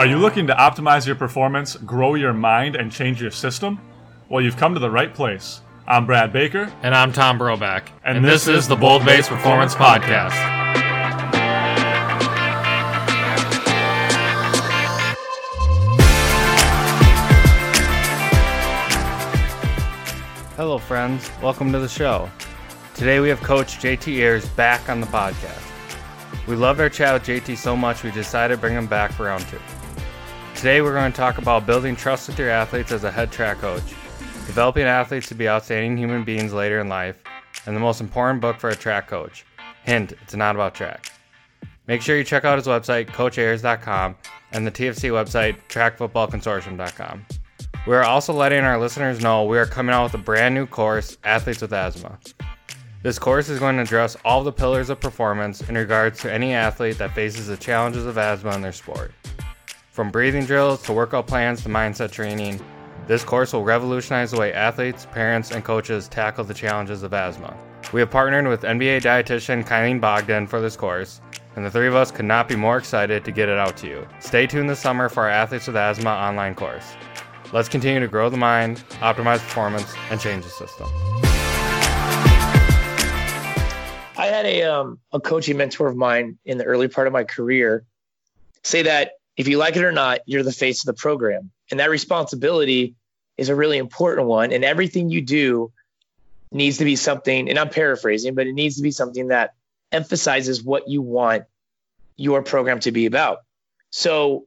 Are you looking to optimize your performance, grow your mind, and change your system? Well, you've come to the right place. I'm Brad Baker. And I'm Tom Broback. And this is the Bold Base Performance Podcast. Hello, friends. Welcome to the show. Today we have Coach JT Ayers back on the podcast. We loved our chat with JT so much we decided to bring him back for round two. Today we're going to talk about building trust with your athletes as a head track coach, developing athletes to be outstanding human beings later in life, and the most important book for a track coach. Hint, it's not about track. Make sure you check out his website, coachairs.com, and the TFC website, trackfootballconsortium.com. We are also letting our listeners know we are coming out with a brand new course, Athletes with Asthma. This course is going to address all the pillars of performance in regards to any athlete that faces the challenges of asthma in their sport. From breathing drills to workout plans to mindset training, this course will revolutionize the way athletes, parents, and coaches tackle the challenges of asthma. We have partnered with NBA dietitian Kylene Bogdan for this course, and the three of us could not be more excited to get it out to you. Stay tuned this summer for our Athletes with Asthma online course. Let's continue to grow the mind, optimize performance, and change the system. I had a coaching mentor of mine in the early part of my career say that if you like it or not, you're the face of the program. And that responsibility is a really important one. And everything you do needs to be something, and I'm paraphrasing, but it needs to be something that emphasizes what you want your program to be about. So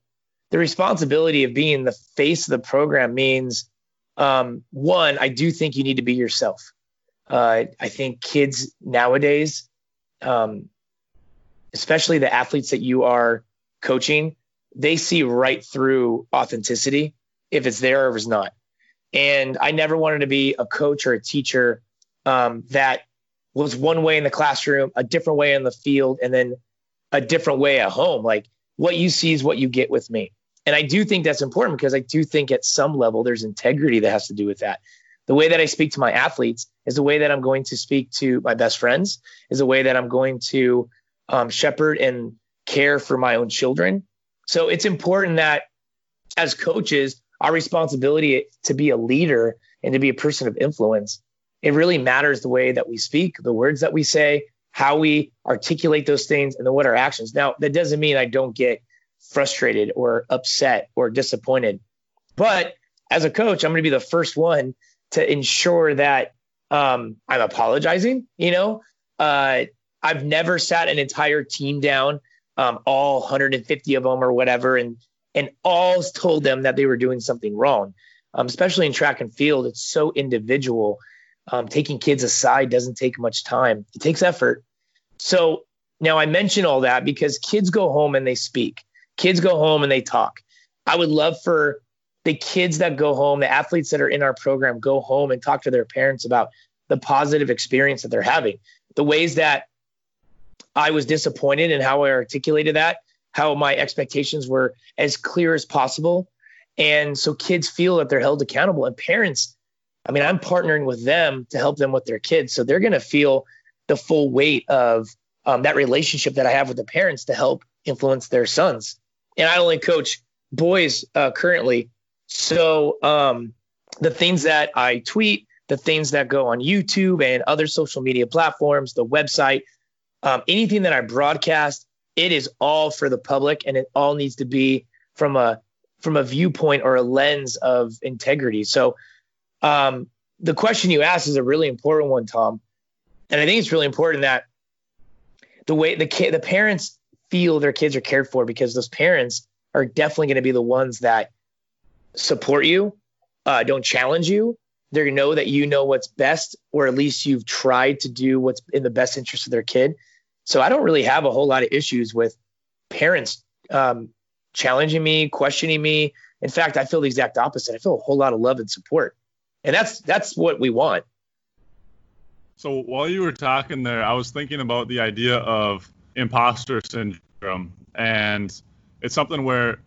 the responsibility of being the face of the program means, one, I do think you need to be yourself. I think kids nowadays, especially the athletes that you are coaching, they see right through authenticity, if it's there or if it's not. And I never wanted to be a coach or a teacher that was one way in the classroom, a different way in the field, and then a different way at home. Like, what you see is what you get with me. And I do think that's important because I do think at some level there's integrity that has to do with that. The way that I speak to my athletes is the way that I'm going to speak to my best friends, is the way that I'm going to shepherd and care for my own children. So it's important that as coaches, our responsibility to be a leader and to be a person of influence, it really matters the way that we speak, the words that we say, how we articulate those things, and then what our actions. Now, that doesn't mean I don't get frustrated or upset or disappointed. But as a coach, I'm going to be the first one to ensure that I'm apologizing. You know, I've never sat an entire team down, all 150 of them or whatever, and all told them that they were doing something wrong. Especially in track and field, it's so individual. Taking kids aside doesn't take much time. It takes effort. So now I mention all that because kids go home and they speak. Kids go home and they talk. I would love for the kids that go home, the athletes that are in our program, go home and talk to their parents about the positive experience that they're having, the ways that I was disappointed and how I articulated that, how my expectations were as clear as possible. And so kids feel that they're held accountable, and parents, I mean, I'm partnering with them to help them with their kids. So they're going to feel the full weight of that relationship that I have with the parents to help influence their sons. And I only coach boys currently. So the things that I tweet, the things that go on YouTube and other social media platforms, the website, anything that I broadcast, it is all for the public, and it all needs to be from a viewpoint or a lens of integrity. So the question you asked is a really important one, Tom. And I think it's really important that the way the parents feel their kids are cared for, because those parents are definitely going to be the ones that support you, don't challenge you. They're going to know that you know what's best, or at least you've tried to do what's in the best interest of their kid. So I don't really have a whole lot of issues with parents challenging me, questioning me. In fact, I feel the exact opposite. I feel a whole lot of love and support. And that's what we want. So while you were talking there, I was thinking about the idea of imposter syndrome. And it's something where,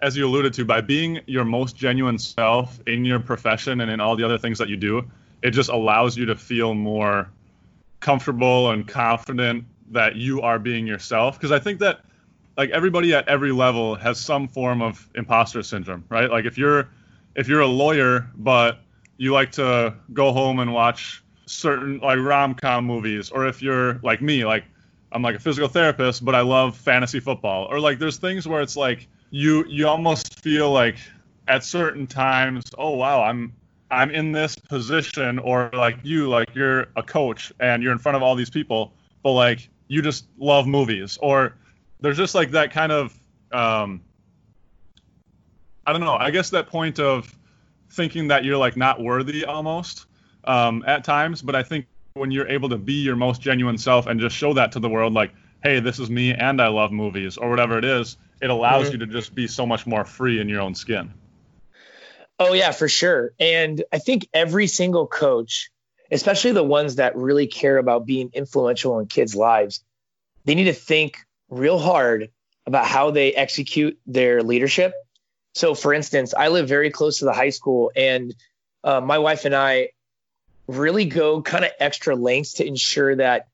as you alluded to, by being your most genuine self in your profession and in all the other things that you do, it just allows you to feel more comfortable and confident that you are being yourself. Because I think that like everybody at every level has some form of imposter syndrome, right? Like if you're a lawyer, but you like to go home and watch certain like rom-com movies, or if you're like me, like I'm like a physical therapist, but I love fantasy football, or like there's things where it's like you almost feel like at certain times, oh wow, I'm in this position, or like you're a coach and you're in front of all these people, but like you just love movies, or there's just like that kind of I don't know, I guess that point of thinking that you're like not worthy almost at times. But I think when you're able to be your most genuine self and just show that to the world, like, hey, this is me and I love movies or whatever it is, it allows you to just be so much more free in your own skin. Oh, yeah, for sure. And I think every single coach, especially the ones that really care about being influential in kids' lives, they need to think real hard about how they execute their leadership. So, for instance, I live very close to the high school, and my wife and I really go kind of extra lengths to ensure that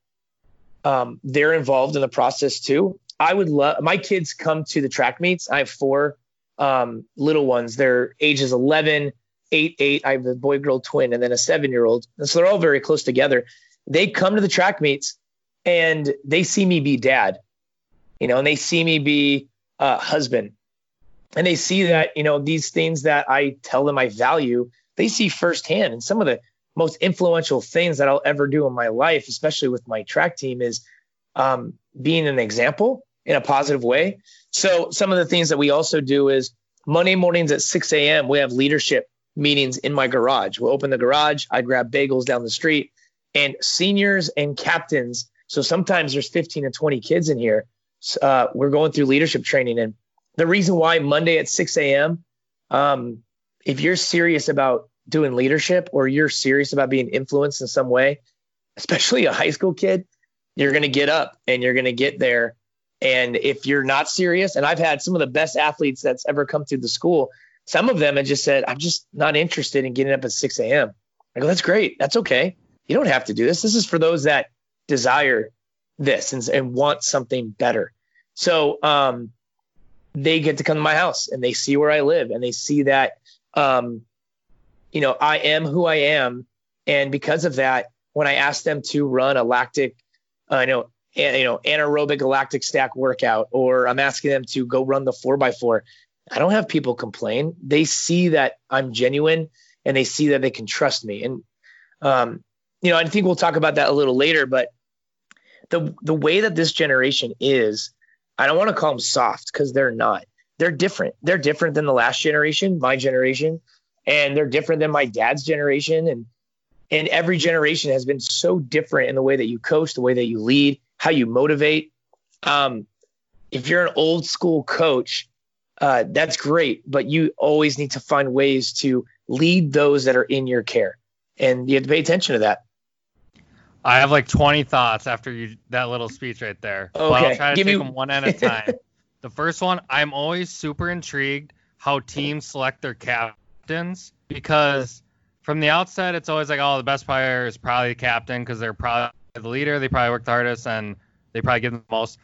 they're involved in the process too. I would love, my kids come to the track meets. I have four little ones. They're ages 11, 8. I have a boy-girl twin and then a 7-year-old. And so they're all very close together. They come to the track meets and they see me be dad, you know, and they see me be husband. And they see that, you know, these things that I tell them I value, they see firsthand. And some of the most influential things that I'll ever do in my life, especially with my track team, is being an example in a positive way. So some of the things that we also do is Monday mornings at 6 a.m., we have leadership meetings in my garage. We'll open the garage. I grab bagels down the street, and seniors and captains. So sometimes there's 15 to 20 kids in here. We're going through leadership training. And the reason why Monday at 6 a.m., if you're serious about doing leadership or you're serious about being influenced in some way, especially a high school kid, you're going to get up and you're going to get there. And if you're not serious, and I've had some of the best athletes that's ever come through the school, some of them have just said, I'm just not interested in getting up at 6 a.m. I go, that's great. That's okay. You don't have to do this. This is for those that desire this and want something better. So they get to come to my house and they see where I live and they see that, you know, I am who I am. And because of that, when I ask them to run a lactic, anaerobic galactic stack workout, or I'm asking them to go run the 4x4. I don't have people complain. They see that I'm genuine and they see that they can trust me. And, you know, I think we'll talk about that a little later, but the way that this generation is, I don't want to call them soft because they're not, they're different. They're different than the last generation, my generation, and they're different than my dad's generation. And every generation has been so different in the way that you coach, the way that you lead, how you motivate. If you're an old school coach, that's great, but you always need to find ways to lead those that are in your care. And you have to pay attention to that. I have like 20 thoughts after that little speech right there. Okay. But I'll try to take them one at a time. The first one, I'm always super intrigued how teams select their captains, because from the outset, it's always like, oh, the best player is probably the captain because they're probably the leader. They probably work the hardest and they probably give them the most.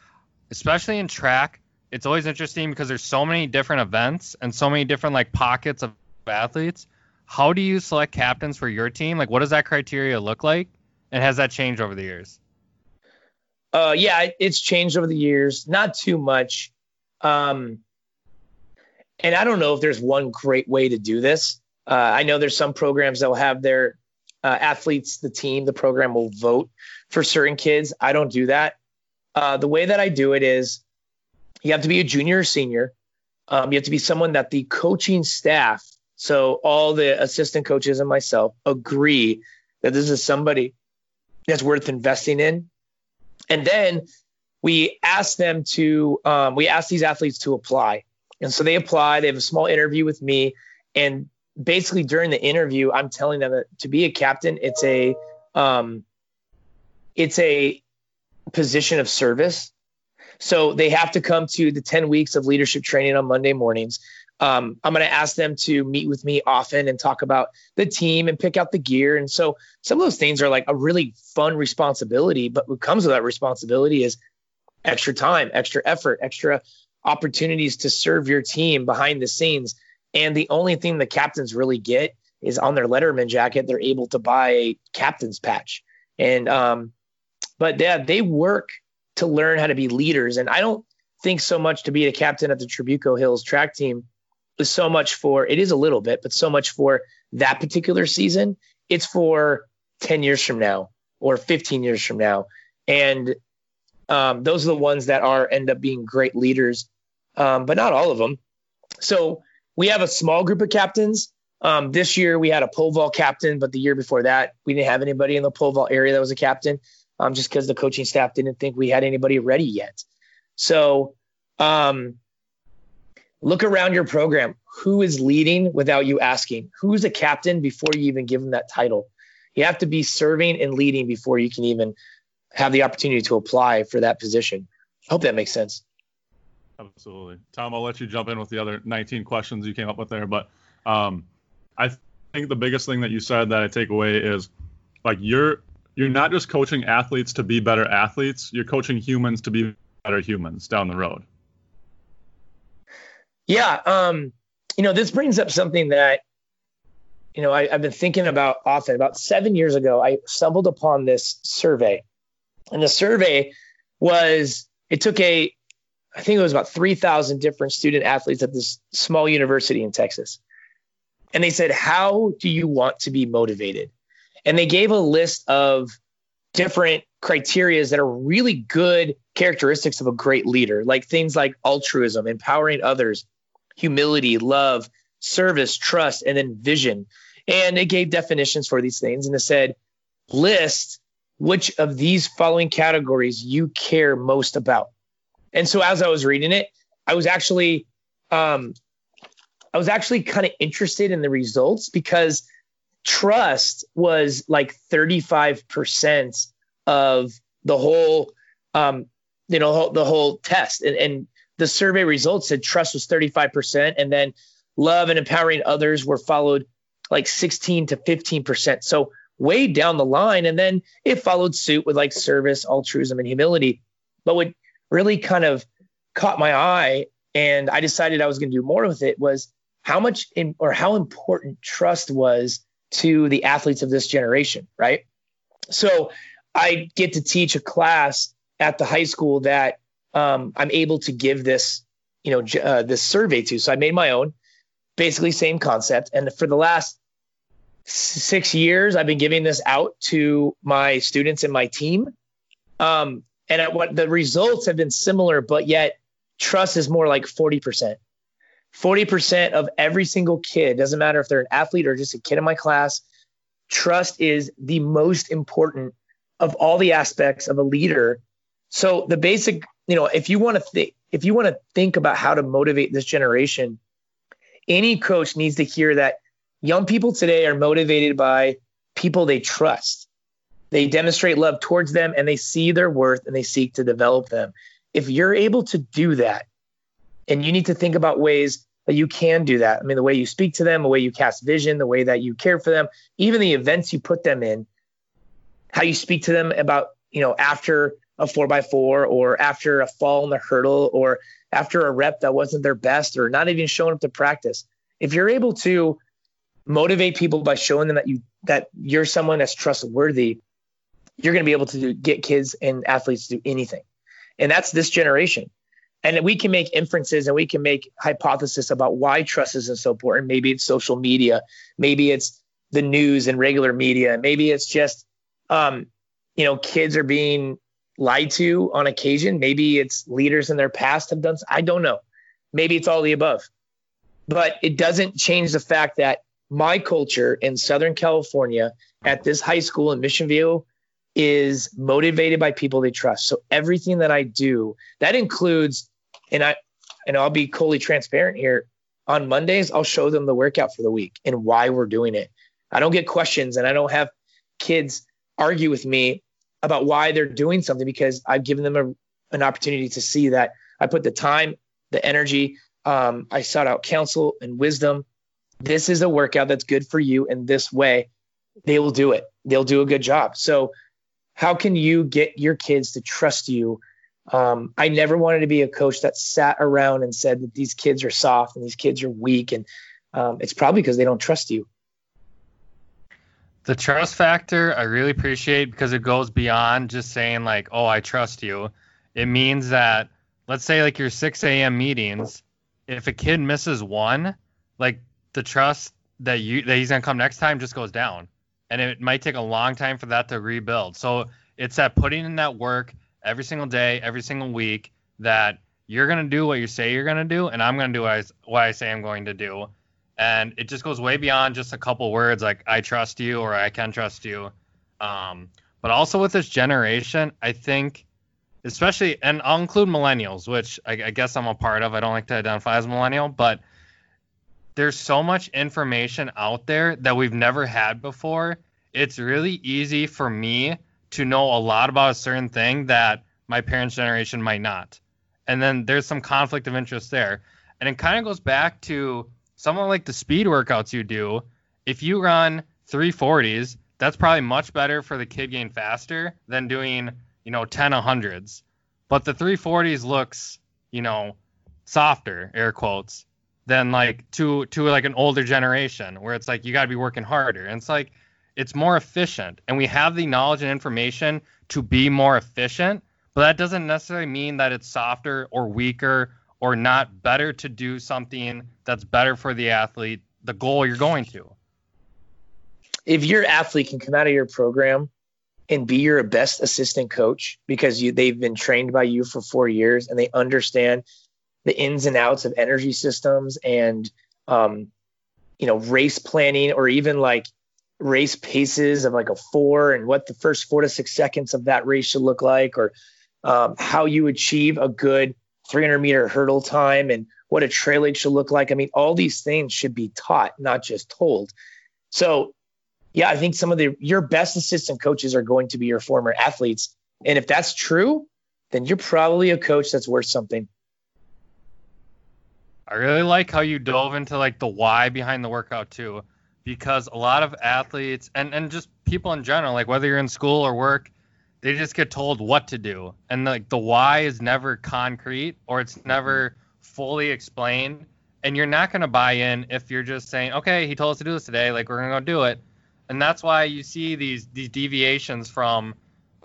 Especially in track, it's always interesting because there's so many different events and so many different like pockets of athletes. How do you select captains for your team? Like, what does that criteria look like? And has that changed over the years? Yeah, it's changed over the years. Not too much. And I don't know if there's one great way to do this. I know there's some programs that will have their athletes, the team, the program will vote for certain kids. I don't do that. The way that I do it is you have to be a junior or senior. You have to be someone that the coaching staff, so all the assistant coaches and myself, agree that this is somebody that's worth investing in. And then we ask them to, we ask these athletes to apply. And so they apply, they have a small interview with me, and basically during the interview, I'm telling them that to be a captain, it's a position of service. So they have to come to the 10 weeks of leadership training on Monday mornings. I'm going to ask them to meet with me often and talk about the team and pick out the gear. And so some of those things are like a really fun responsibility, but what comes with that responsibility is extra time, extra effort, extra opportunities to serve your team behind the scenes. And the only thing the captains really get is on their letterman jacket, they're able to buy a captain's patch. And, but yeah, they work to learn how to be leaders. And I don't think so much to be a captain at the Trabuco Hills track team is so much for, it is a little bit, but so much for that particular season. It's for 10 years from now or 15 years from now. And those are the ones that are end up being great leaders, but not all of them. So we have a small group of captains. This year we had a pole vault captain, but the year before that we didn't have anybody in the pole vault area that was a captain, just because the coaching staff didn't think we had anybody ready yet. So look around your program. Who is leading without you asking? Who's a captain before you even give them that title? You have to be serving and leading before you can even have the opportunity to apply for that position. I hope that makes sense. Absolutely. Tom, I'll let you jump in with the other 19 questions you came up with there. But I think the biggest thing that you said that I take away is, like, you're not just coaching athletes to be better athletes. You're coaching humans to be better humans down the road. Yeah. You know, this brings up something that, you know, I've been thinking about often. About 7 years ago, I stumbled upon this survey. And the survey was, it took I think it was about 3,000 different student athletes at this small university in Texas. And they said, how do you want to be motivated? And they gave a list of different criterias that are really good characteristics of a great leader, like things like altruism, empowering others, humility, love, service, trust, and then vision. And they gave definitions for these things. And they said, list which of these following categories you care most about. And so as I was reading it, I was actually kind of interested in the results, because trust was like 35% of the whole, the whole test. And the survey results said trust was 35%. And then love and empowering others were followed like 16 to 15%. So way down the line. And then it followed suit with like service, altruism, and humility. But what really kind of caught my eye, and I decided I was going to do more with it, was how much how important trust was to the athletes of this generation. Right. So I get to teach a class at the high school that I'm able to give this, this survey to. So I made my own, basically same concept. And for the last 6 years, I've been giving this out to my students and my team. And what the results have been similar, but yet trust is more like 40%. 40% of every single kid, doesn't matter if they're an athlete or just a kid in my class, trust is the most important of all the aspects of a leader. So the basic, if you want to think about how to motivate this generation, any coach needs to hear that young people today are motivated by people they trust. They demonstrate love towards them, and they see their worth, and they seek to develop them. If you're able to do that, and you need to think about ways that you can do that. I mean, the way you speak to them, the way you cast vision, the way that you care for them, even the events you put them in, how you speak to them about, after a 4x4 or after a fall in the hurdle or after a rep that wasn't their best or not even showing up to practice. If you're able to motivate people by showing them that you're someone that's trustworthy, you're going to be able to get kids and athletes to do anything. And that's this generation. And we can make inferences and we can make hypotheses about why trust isn't so important. Maybe it's social media. Maybe it's the news and regular media. Maybe it's just, kids are being lied to on occasion. Maybe it's leaders in their past have done. I don't know. Maybe it's all the above. But it doesn't change the fact that my culture in Southern California at this high school in Mission Viejo is motivated by people they trust. So everything that I do, that includes, and I'll be fully transparent here, on Mondays, I'll show them the workout for the week and why we're doing it. I don't get questions and I don't have kids argue with me about why they're doing something, because I've given them an opportunity to see that I put the time, the energy, I sought out counsel and wisdom. This is a workout that's good for you in this way. They will do it. They'll do a good job. So how can you get your kids to trust you I never wanted to be a coach that sat around and said that these kids are soft and these kids are weak. And it's probably because they don't trust you. The trust factor I really appreciate because it goes beyond just saying like, oh, I trust you. It means that, let's say like your 6 a.m. meetings, if a kid misses one, like the trust that he's going to come next time just goes down. And it might take a long time for that to rebuild. So it's that putting in that work every single day, every single week, that you're going to do what you say you're going to do, and I'm going to do what I say I'm going to do. And it just goes way beyond just a couple words like I trust you or I can trust you. But also with this generation, I think, especially, and I'll include millennials, which I guess I'm a part of. I don't like to identify as millennial, but there's so much information out there that we've never had before. It's really easy for me to know a lot about a certain thing that my parents' generation might not. And then there's some conflict of interest there. And it kind of goes back to something like the speed workouts you do. If you run 340s, that's probably much better for the kid gain faster than doing, 10 100s. But the 340s looks, softer, air quotes, than like to like an older generation where it's like you got to be working harder. And it's like it's more efficient, and we have the knowledge and information to be more efficient, but that doesn't necessarily mean that it's softer or weaker or not better to do something that's better for the athlete, the goal you're going to. If your athlete can come out of your program and be your best assistant coach because they've been trained by you for 4 years and they understand the ins and outs of energy systems and, race planning, or even like race paces of like a 4 and what the first 4 to 6 seconds of that race should look like, or how you achieve a good 300 meter hurdle time and what a trail leg should look like. I mean, all these things should be taught, not just told. So yeah, I think some of your best assistant coaches are going to be your former athletes. And if that's true, then you're probably a coach that's worth something. I really like how you dove into like the why behind the workout too, because a lot of athletes and just people in general, like whether you're in school or work, they just get told what to do. And like the why is never concrete, or it's never fully explained. And you're not going to buy in if you're just saying, okay, he told us to do this today, like we're going to go do it. And that's why you see these deviations from,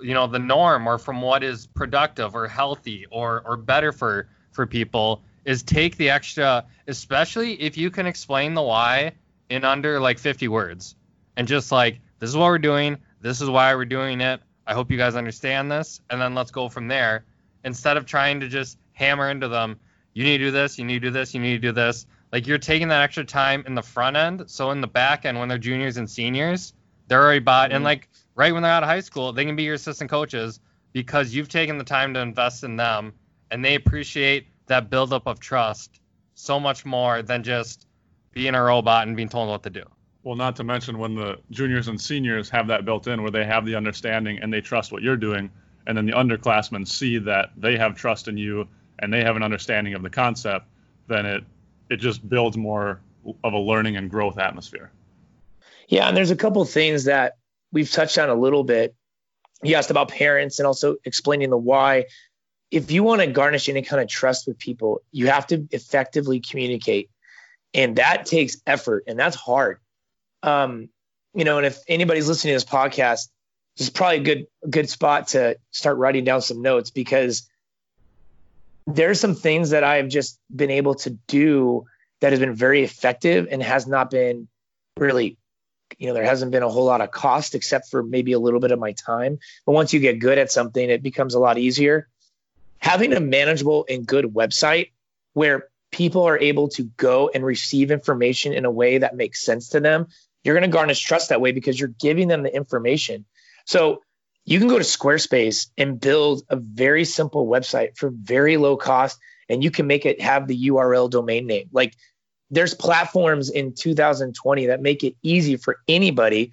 the norm, or from what is productive or healthy or better for people. Is take the extra, especially if you can explain the why in under like 50 words and just like, this is what we're doing. This is why we're doing it. I hope you guys understand this. And then let's go from there, instead of trying to just hammer into them. You need to do this. You need to do this. You need to do this. Like you're taking that extra time in the front end. So in the back end, when they're juniors and seniors, they're already bought. Mm-hmm. And like right when they're out of high school, they can be your assistant coaches because you've taken the time to invest in them, and they appreciate that buildup of trust so much more than just being a robot and being told what to do. Well, not to mention when the juniors and seniors have that built in, where they have the understanding and they trust what you're doing. And then the underclassmen see that they have trust in you and they have an understanding of the concept, then it just builds more of a learning and growth atmosphere. Yeah. And there's a couple of things that we've touched on a little bit. You asked about parents and also explaining the why. If you want to garnish any kind of trust with people, you have to effectively communicate, and that takes effort, and that's hard. And if anybody's listening to this podcast, this is probably a good spot to start writing down some notes, because there are some things that I've just been able to do that has been very effective and has not been really, there hasn't been a whole lot of cost except for maybe a little bit of my time. But once you get good at something, it becomes a lot easier. Having a manageable and good website where people are able to go and receive information in a way that makes sense to them, you're going to garnish trust that way because you're giving them the information. So you can go to Squarespace and build a very simple website for very low cost, and you can make it have the URL domain name. Like there's platforms in 2020 that make it easy for anybody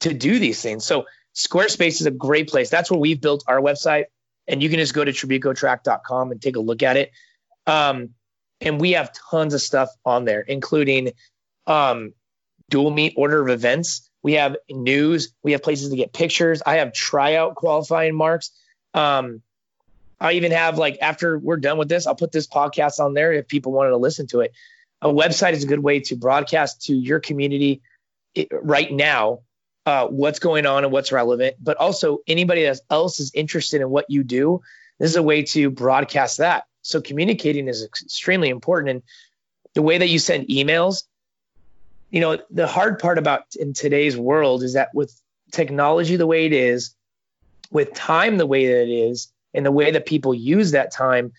to do these things. So Squarespace is a great place. That's where we've built our website. And you can just go to trabucotrack.com and take a look at it. And we have tons of stuff on there, including dual meet order of events. We have news. We have places to get pictures. I have tryout qualifying marks. I even have, like, after we're done with this, I'll put this podcast on there if people wanted to listen to it. A website is a good way to broadcast to your community right now what's going on and what's relevant, but also anybody else is interested in what you do. This is a way to broadcast that. So communicating is extremely important. And the way that you send emails, you know, the hard part about in today's world is that with technology the way it is, with time the way that it is, and the way that people use that time,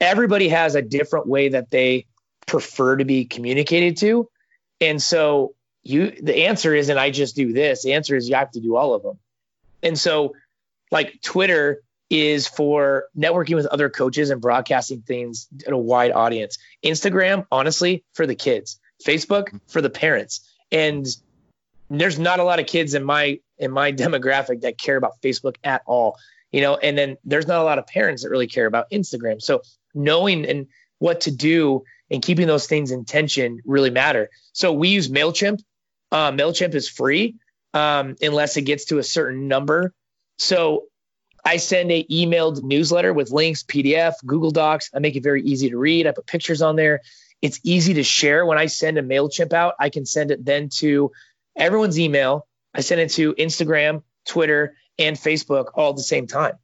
everybody has a different way that they prefer to be communicated to. And so the answer isn't, I just do this. The answer is you have to do all of them. And so, like, Twitter is for networking with other coaches and broadcasting things at a wide audience. Instagram, honestly, for the kids. Facebook, for the parents. And there's not a lot of kids in my demographic that care about Facebook at all, you know, and then there's not a lot of parents that really care about Instagram. So knowing and what to do and keeping those things in tension really matter. So we use MailChimp. MailChimp is free unless it gets to a certain number. So I send an emailed newsletter with links, PDF, Google Docs. I make it very easy to read. I put pictures on there. It's easy to share. When I send a MailChimp out, I can send it then to everyone's email. I send it to Instagram, Twitter, and Facebook all at the same time.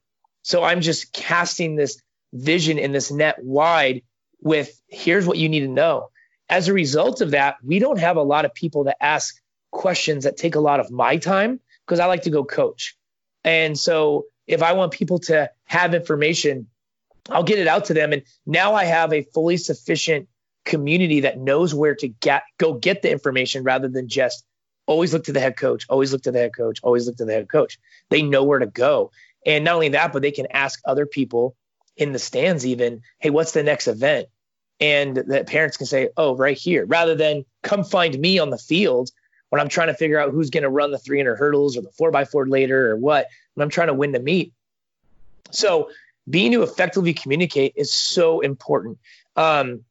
So I'm just casting this vision in this net wide with, here's what you need to know. As a result of that, we don't have a lot of people that ask questions that take a lot of my time because I like to go coach. And so if I want people to have information, I'll get it out to them. And now I have a fully sufficient community that knows where to go get the information rather than just always look to the head coach, always look to the head coach, always look to the head coach. They know where to go. And not only that, but they can ask other people in the stands even, hey, what's the next event? And the parents can say, oh, right here, rather than come find me on the field when I'm trying to figure out who's going to run the 300 hurdles or the 4x4 later or what, when I'm trying to win the meet. So being to effectively communicate is so important. Now,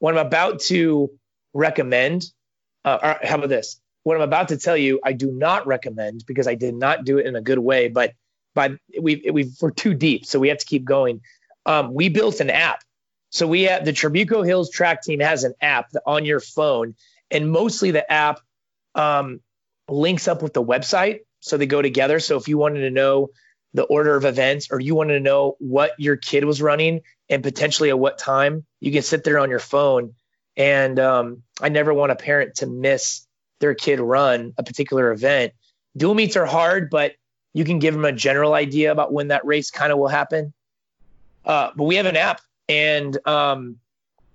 what I'm about to recommend, or how about this? What I'm about to tell you, I do not recommend because I did not do it in a good way, but we're too deep, so we have to keep going. We built an app. So we have the Trabuco Hills track team has an app on your phone, and mostly the app links up with the website, so they go together. So if you wanted to know the order of events, or you wanted to know what your kid was running and potentially at what time, you can sit there on your phone. And I never want a parent to miss their kid run a particular event. Dual meets are hard, but you can give them a general idea about when that race kind of will happen. But we have an app, and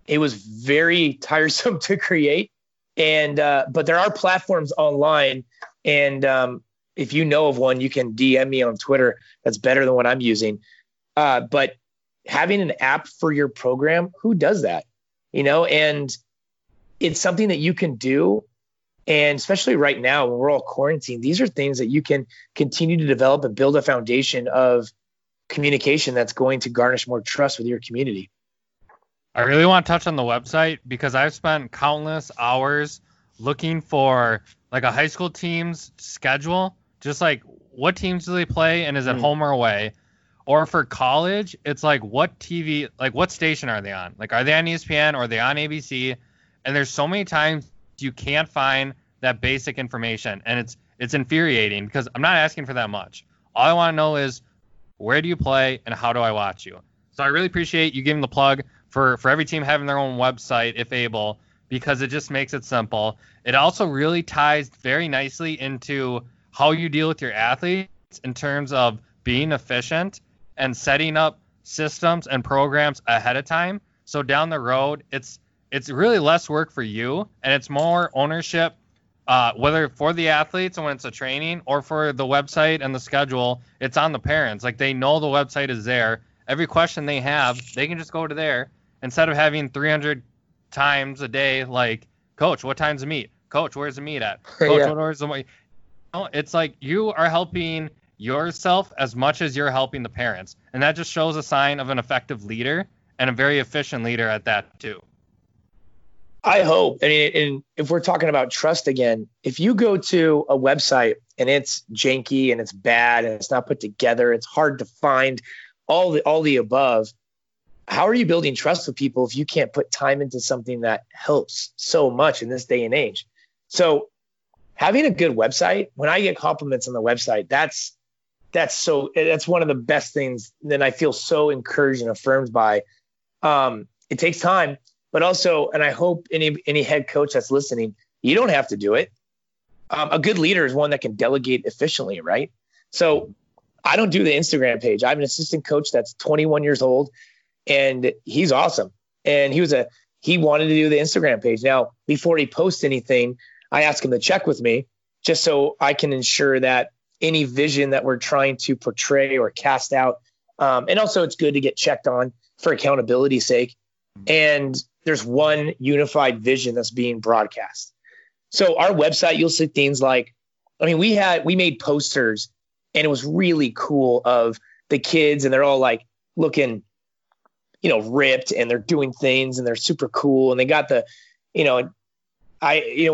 it was very tiresome to create. And but there are platforms online, and if you know of one, you can DM me on Twitter. That's better than what I'm using. But having an app for your program, who does that? You know, and it's something that you can do. And especially right now when we're all quarantined, these are things that you can continue to develop and build a foundation of communication that's going to garnish more trust with your community. I really want to touch on the website because I've spent countless hours looking for like a high school team's schedule, just like what teams do they play and is it home or away? Or for college, it's like what TV, like what station are they on? Like, are they on ESPN or are they on ABC? And there's so many times you can't find that basic information. And it's infuriating because I'm not asking for that much. All I want to know is where do you play and how do I watch you? So I really appreciate you giving the plug for every team having their own website, if able, because it just makes it simple. It also really ties very nicely into how you deal with your athletes in terms of being efficient and setting up systems and programs ahead of time. So down the road, it's really less work for you and it's more ownership, whether for the athletes and when it's a training or for the website and the schedule, it's on the parents. Like they know the website is there. Every question they have, they can just go to there instead of having 300 times a day. Like, coach, what time's the meet? Coach, where's the meet at? Coach, yeah. What hours the meet? No, it's like you are helping yourself as much as you're helping the parents. And that just shows a sign of an effective leader and a very efficient leader at that too. I hope. And if we're talking about trust again, if you go to a website and it's janky and it's bad and it's not put together, it's hard to find all the above, how are you building trust with people if you can't put time into something that helps so much in this day and age? So having a good website, when I get compliments on the website, that's one of the best things that I feel so encouraged and affirmed by. It takes time, but also, and I hope any head coach that's listening, you don't have to do it. A good leader is one that can delegate efficiently, right? So I don't do the Instagram page. I'm an assistant coach that's 21 years old, and he's awesome. And he wanted to do the Instagram page. Now, before he posts anything, I ask him to check with me just so I can ensure that any vision that we're trying to portray or cast out. And also it's good to get checked on for accountability's sake. And there's one unified vision that's being broadcast. So our website, you'll see things like, we made posters, and it was really cool of the kids, and they're all like looking, ripped, and they're doing things, and they're super cool. And they got we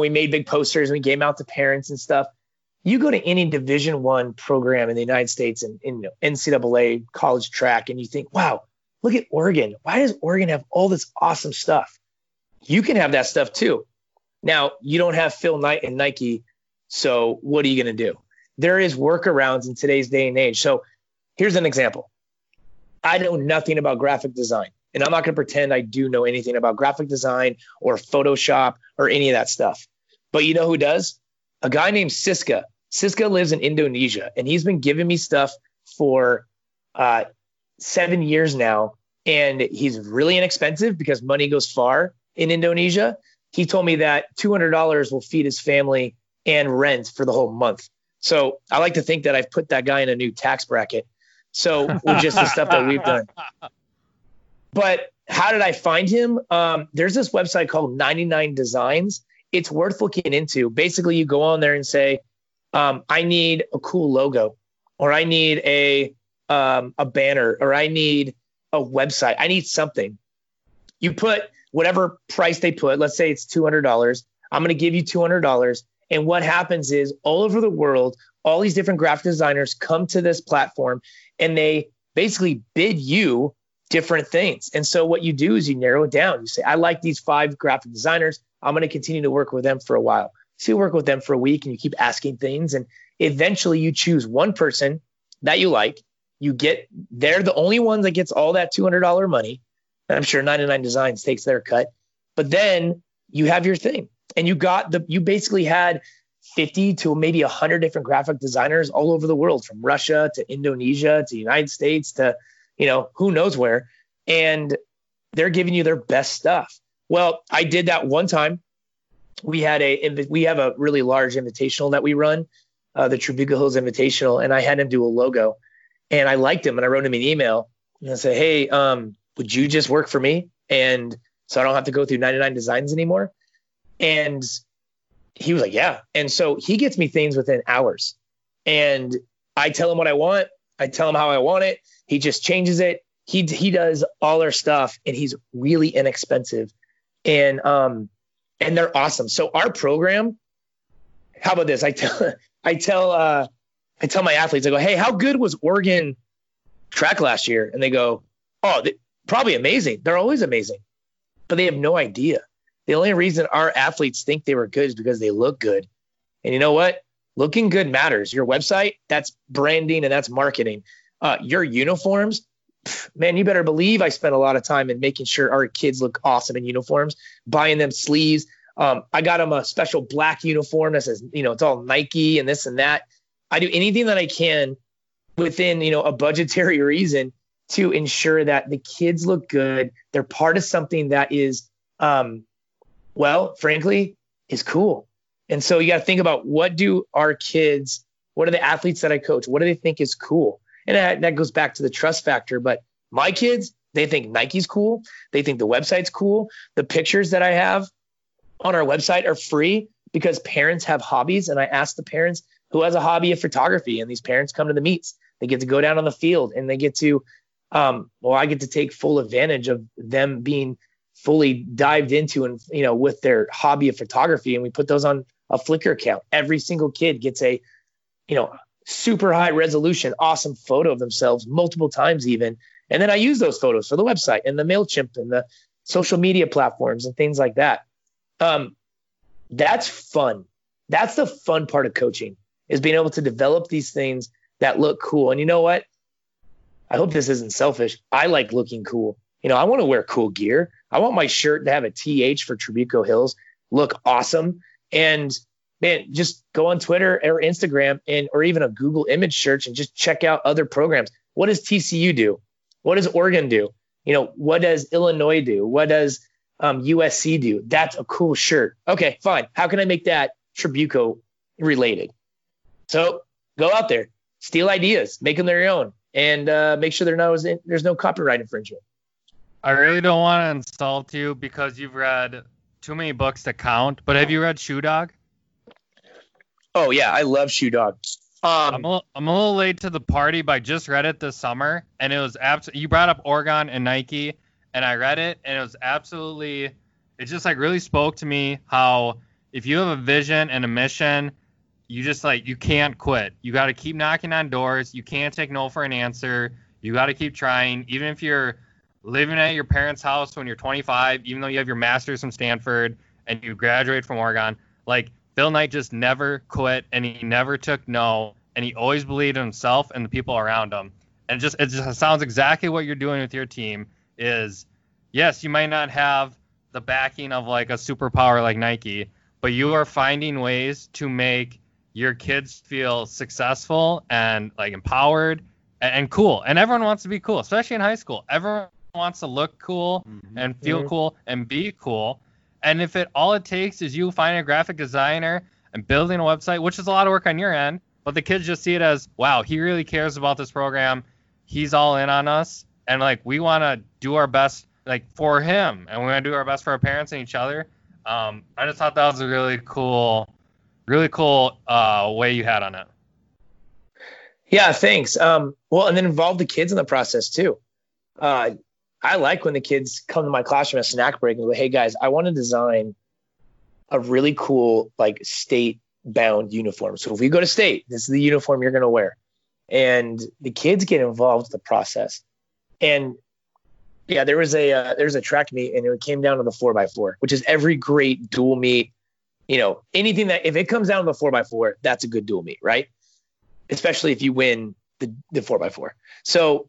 made big posters, and we gave them out to parents and stuff. You go to any Division I program in the United States and NCAA college track, and you think, wow, look at Oregon. Why does Oregon have all this awesome stuff? You can have that stuff too. Now, you don't have Phil Knight and Nike, so what are you going to do? There is workarounds in today's day and age. So here's an example. I know nothing about graphic design, and I'm not going to pretend I do know anything about graphic design or Photoshop or any of that stuff. But you know who does? A guy named Siska. Siska lives in Indonesia, and he's been giving me stuff for 7 years now. And he's really inexpensive because money goes far in Indonesia. He told me that $200 will feed his family and rent for the whole month. So I like to think that I've put that guy in a new tax bracket. So with just the stuff that we've done. But how did I find him? There's this website called 99designs. It's worth looking into. Basically, you go on there and say, I need a cool logo, or I need a banner, or I need a website. I need something. You put whatever price they put. Let's say it's $200. I'm going to give you $200. And what happens is all over the world, all these different graphic designers come to this platform, and they basically bid you different things. And so what you do is you narrow it down. You say, I like these 5 graphic designers. I'm going to continue to work with them for a while. So you work with them for a week, and you keep asking things. And eventually you choose one person that you like. They're the only ones that gets all that $200 money. And I'm sure 99designs takes their cut, but then you have your thing, and you basically had 50 to maybe 100 different graphic designers all over the world, from Russia to Indonesia to the United States to, who knows where, and they're giving you their best stuff. Well, I did that one time. We have a really large invitational that we run, the Tribuga Hills Invitational, and I had him do a logo, and I liked him, and I wrote him an email, and I said, hey, would you just work for me? And so I don't have to go through 99designs anymore. And he was like, yeah. And so he gets me things within hours, and I tell him what I want. I tell him how I want it. He just changes it. He does all our stuff, and he's really inexpensive, and they're awesome. So our program, how about this? I tell my athletes, I go, hey, how good was Oregon track last year? And they go, oh, probably amazing. They're always amazing, but they have no idea. The only reason our athletes think they were good is because they look good. And you know what? Looking good matters. Your website, that's branding, and that's marketing. Your uniforms, man, you better believe I spent a lot of time in making sure our kids look awesome in uniforms, buying them sleeves. I got them a special black uniform that says, it's all Nike and this and that. I do anything that I can within, a budgetary reason to ensure that the kids look good. They're part of something that is, frankly, is cool. And so you got to think about what are the athletes that I coach? What do they think is cool? And that goes back to the trust factor. But my kids, they think Nike's cool. They think the website's cool. The pictures that I have on our website are free because parents have hobbies. And I ask the parents who has a hobby of photography, and these parents come to the meets. They get to go down on the field, and they get to, I get to take full advantage of them being fully dived into and, with their hobby of photography. And we put those on a Flickr account. Every single kid gets a, super high resolution, awesome photo of themselves multiple times even. And then I use those photos for the website and the MailChimp and the social media platforms and things like that. That's fun. That's the fun part of coaching, is being able to develop these things that look cool. And you know what? I hope this isn't selfish. I like looking cool. You know, I want to wear cool gear. I want my shirt to have a TH for Trabuco Hills, look awesome. And man, just go on Twitter or Instagram and, or even a Google image search and just check out other programs. What does TCU do? What does Oregon do? You know, what does Illinois do? What does USC do? That's a cool shirt. Okay, fine. How can I make that Trabuco related? So go out there, steal ideas, make them their own, and make sure there's no copyright infringement. I really don't want to insult you because you've read too many books to count, but have you read Shoe Dog? Oh, yeah. I love Shoe Dog. I'm a little late to the party, but I just read it this summer, and it was absolutely... You brought up Oregon and Nike, and I read it, and it was absolutely... It just, like, really spoke to me how if you have a vision and a mission, you just, like, you can't quit. You got to keep knocking on doors. You can't take no for an answer. You got to keep trying, even if you're living at your parents' house when you're 25, even though you have your master's from Stanford and you graduate from Oregon. Like, Phil Knight just never quit, and he never took no, and he always believed in himself and the people around him. And it just sounds exactly what you're doing with your team is, yes, you might not have the backing of like a superpower like Nike, but you are finding ways to make your kids feel successful and like empowered and cool. And everyone wants to be cool, especially in high school. Everyone wants to look cool and feel cool and be cool. And if all it takes is you finding a graphic designer and building a website, which is a lot of work on your end, but the kids just see it as, wow, he really cares about this program. He's all in on us. And like, we want to do our best like for him, and we want to do our best for our parents and each other. I just thought that was a really cool way you had on it. Yeah, thanks. Well, and then involve the kids in the process too. I like when the kids come to my classroom at snack break and go, hey guys, I want to design a really cool, like state bound uniform. So if we go to state, this is the uniform you're going to wear. And the kids get involved in the process. And yeah, there's a track meet, and it came down to the 4x4, which is every great dual meet, you know, anything that, if it comes down to the 4x4, that's a good dual meet, right? Especially if you win the 4x4. So,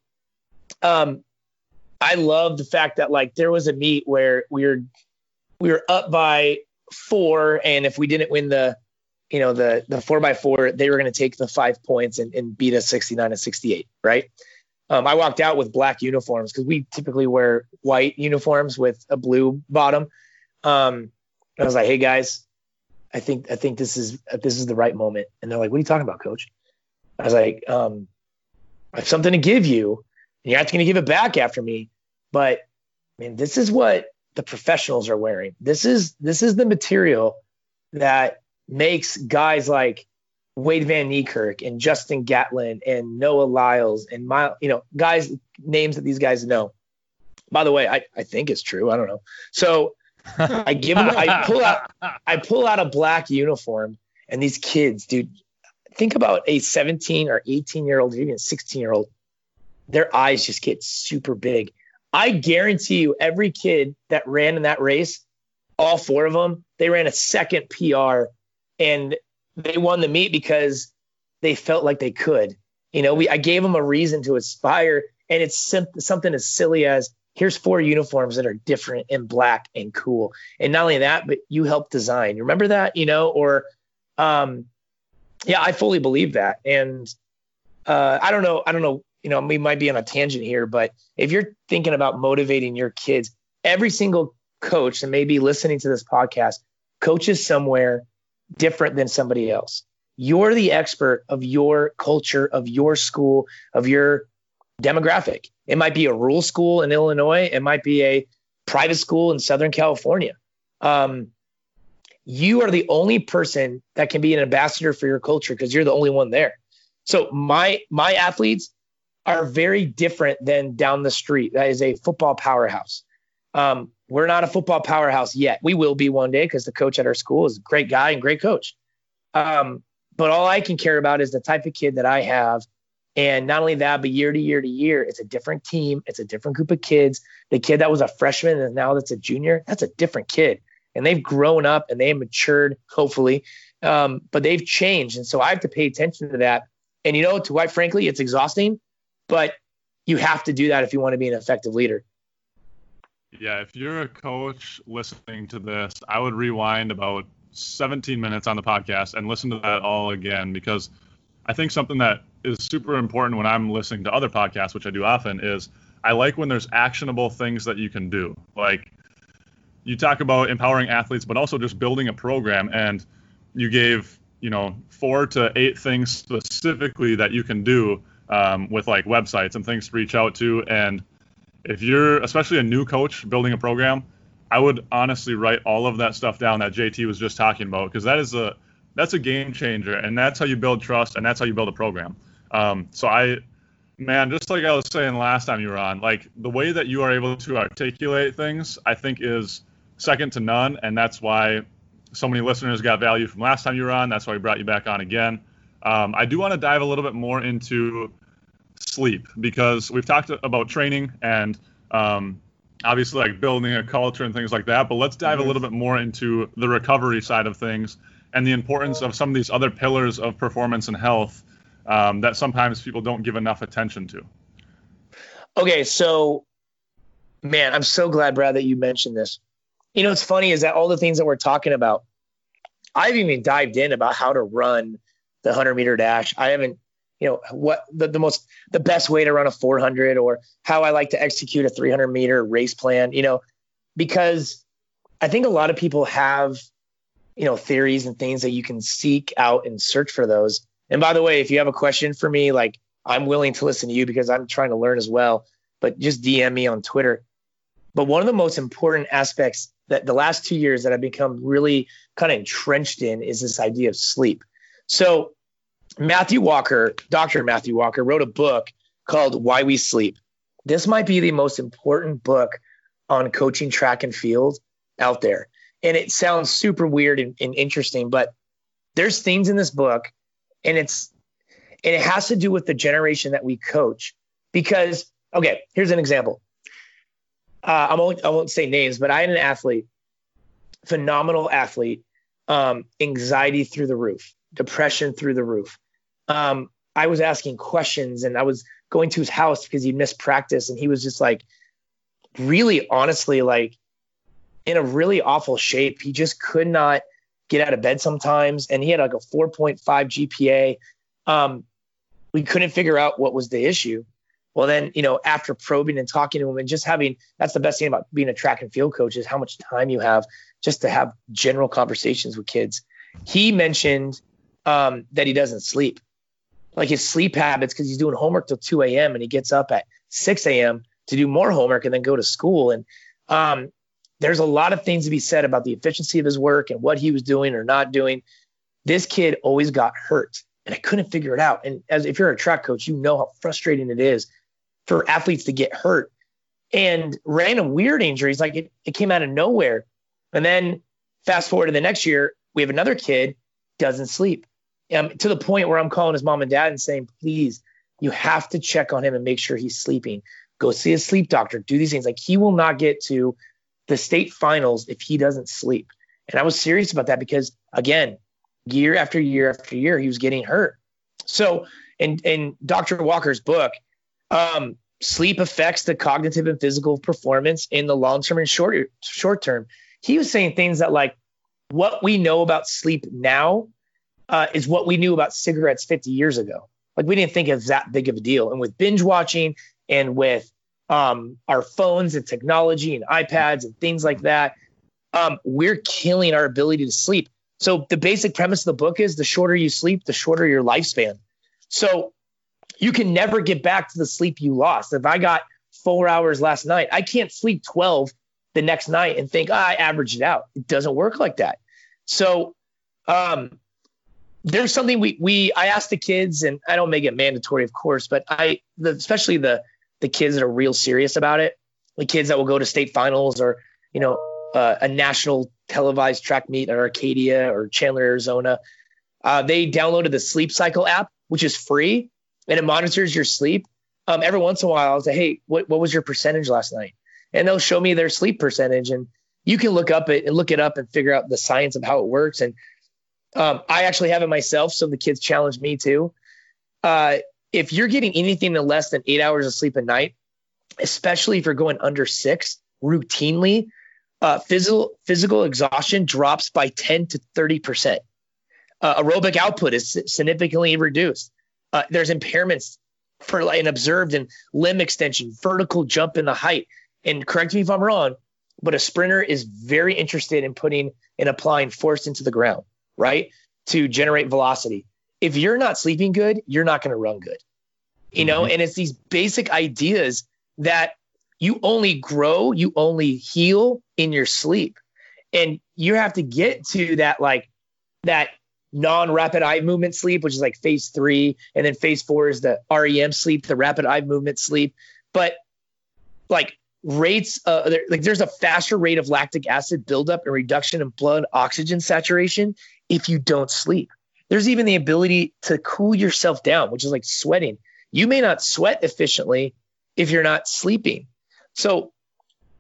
I love the fact that like there was a meet where we were up by 4, and if we didn't win the 4x4, they were going to take the 5 points and beat us 69-68. Right. I walked out with black uniforms because we typically wear white uniforms with a blue bottom. I was like, hey guys, I think this is the right moment. And they're like, what are you talking about, coach? I was like, I have something to give you. You're not going to give it back after me, but I mean, this is what the professionals are wearing. This is the material that makes guys like Wayde van Niekerk and Justin Gatlin and Noah Lyles and guys, names that these guys know, by the way, I think it's true. I don't know. So I give them, I pull out a black uniform, and these kids, dude, think about a 17 or 18 year old, even 16 year old. Their eyes just get super big. I guarantee you every kid that ran in that race, all 4 of them, they ran a second PR, and they won the meet because they felt like they could. You know, I gave them a reason to aspire, and it's something as silly as here's 4 uniforms that are different and black and cool. And not only that, but you helped design. You remember that, you know, or yeah, I fully believe that. And I don't know. You know, we might be on a tangent here, but if you're thinking about motivating your kids, every single coach that may be listening to this podcast coaches somewhere different than somebody else. You're the expert of your culture, of your school, of your demographic. It might be a rural school in Illinois. It might be a private school in Southern California. You are the only person that can be an ambassador for your culture because you're the only one there. So my athletes are very different than down the street. That is a football powerhouse. We're not a football powerhouse yet. We will be one day because the coach at our school is a great guy and great coach. But all I can care about is the type of kid that I have. And not only that, but year to year to year, it's a different team. It's a different group of kids. The kid that was a freshman and now that's a junior, that's a different kid. And they've grown up and they matured, hopefully. But they've changed. And so I have to pay attention to that. And, you know, to quite frankly, it's exhausting, but you have to do that if you want to be an effective leader. Yeah, if you're a coach listening to this, I would rewind about 17 minutes on the podcast and listen to that all again, because I think something that is super important when I'm listening to other podcasts, which I do often, is I like when there's actionable things that you can do. Like you talk about empowering athletes, but also just building a program, and you gave, you know, 4 to 8 things specifically that you can do with like websites and things to reach out to. And if you're especially a new coach building a program, I would honestly write all of that stuff down that JT was just talking about, because that's a game changer, and that's how you build trust, and that's how you build a program. So just like I was saying last time you were on, like the way that you are able to articulate things, I think is second to none, and that's why so many listeners got value from last time you were on. That's why we brought you back on again. I do want to dive a little bit more into sleep, because we've talked about training and obviously like building a culture and things like that, but let's dive a little bit more into the recovery side of things and the importance of some of these other pillars of performance and health that sometimes people don't give enough attention to. Okay, so man, I'm so glad, Brad, that you mentioned this. You know, what's funny is that all the things that we're talking about, I've even dived in about how to run the 100-meter dash. I haven't, you know, what the best way to run a 400, or how I like to execute a 300-meter race plan, you know, because I think a lot of people have, you know, theories and things that you can seek out and search for those. And by the way, if you have a question for me, like I'm willing to listen to you because I'm trying to learn as well, but just DM me on Twitter. But one of the most important aspects that the last 2 years that I've become really kind of entrenched in is this idea of sleep. So Matthew Walker, Dr. Matthew Walker, wrote a book called Why We Sleep. This might be the most important book on coaching track and field out there. And it sounds super weird and interesting, but there's things in this book, and it has to do with the generation that we coach. Because, okay, here's an example. I won't say names, but I had an athlete, phenomenal athlete, anxiety through the roof, depression through the roof. I was asking questions and I was going to his house because he missed practice. And he was just like, really, honestly, like in a really awful shape. He just could not get out of bed sometimes. And he had like a 4.5 GPA. We couldn't figure out what was the issue. Well, then, you know, after probing and talking to him and just having, that's the best thing about being a track and field coach is how much time you have just to have general conversations with kids. He mentioned that he doesn't sleep, like his sleep habits, because he's doing homework till 2 a.m. and he gets up at 6 a.m. to do more homework and then go to school. And there's a lot of things to be said about the efficiency of his work and what he was doing or not doing. This kid always got hurt, and I couldn't figure it out. And as if you're a track coach, you know how frustrating it is for athletes to get hurt and random weird injuries. Like it came out of nowhere. And then fast forward to the next year, we have another kid doesn't sleep. To the point where I'm calling his mom and dad and saying, please, you have to check on him and make sure he's sleeping. Go see a sleep doctor, do these things. Like he will not get to the state finals if he doesn't sleep. And I was serious about that because again, year after year after year, he was getting hurt. So in Dr. Walker's book, sleep affects the cognitive and physical performance in the long-term and short-term. He was saying things that like what we know about sleep now is what we knew about cigarettes 50 years ago. Like we didn't think it was that big of a deal. And with binge watching and with our phones and technology and iPads and things like that, we're killing our ability to sleep. So the basic premise of the book is the shorter you sleep, the shorter your lifespan. So you can never get back to the sleep you lost. If I got 4 hours last night, I can't sleep 12 the next night and think, I averaged it out. It doesn't work like that. So there's something I asked the kids, and I don't make it mandatory, of course, but especially the kids that are real serious about it, the kids that will go to state finals or, you know, a national televised track meet at Arcadia or Chandler, Arizona. They downloaded the Sleep Cycle app, which is free, and it monitors your sleep. Every once in a while, I'll say, hey, what was your percentage last night? And they'll show me their sleep percentage, and you can look it up and figure out the science of how it works. And I actually have it myself, so the kids challenge me too. If you're getting anything in less than 8 hours of sleep a night, especially if you're going under 6 routinely, physical exhaustion drops by 10 to 30%. Aerobic output is significantly reduced. There's impairments for an observed in limb extension, vertical jump in the height. And correct me if I'm wrong, but a sprinter is very interested in putting and applying force into the ground, right? To generate velocity. If you're not sleeping good, you're not going to run good, you know? Mm-hmm. And it's these basic ideas that you only grow, you only heal in your sleep. And you have to get to that, like that non-rapid eye movement sleep, which is like phase 3. And then phase 4 is the REM sleep, the rapid eye movement sleep. But like rates, there's a faster rate of lactic acid buildup and reduction in blood oxygen saturation if you don't sleep. There's even the ability to cool yourself down, which is like sweating. You may not sweat efficiently if you're not sleeping. So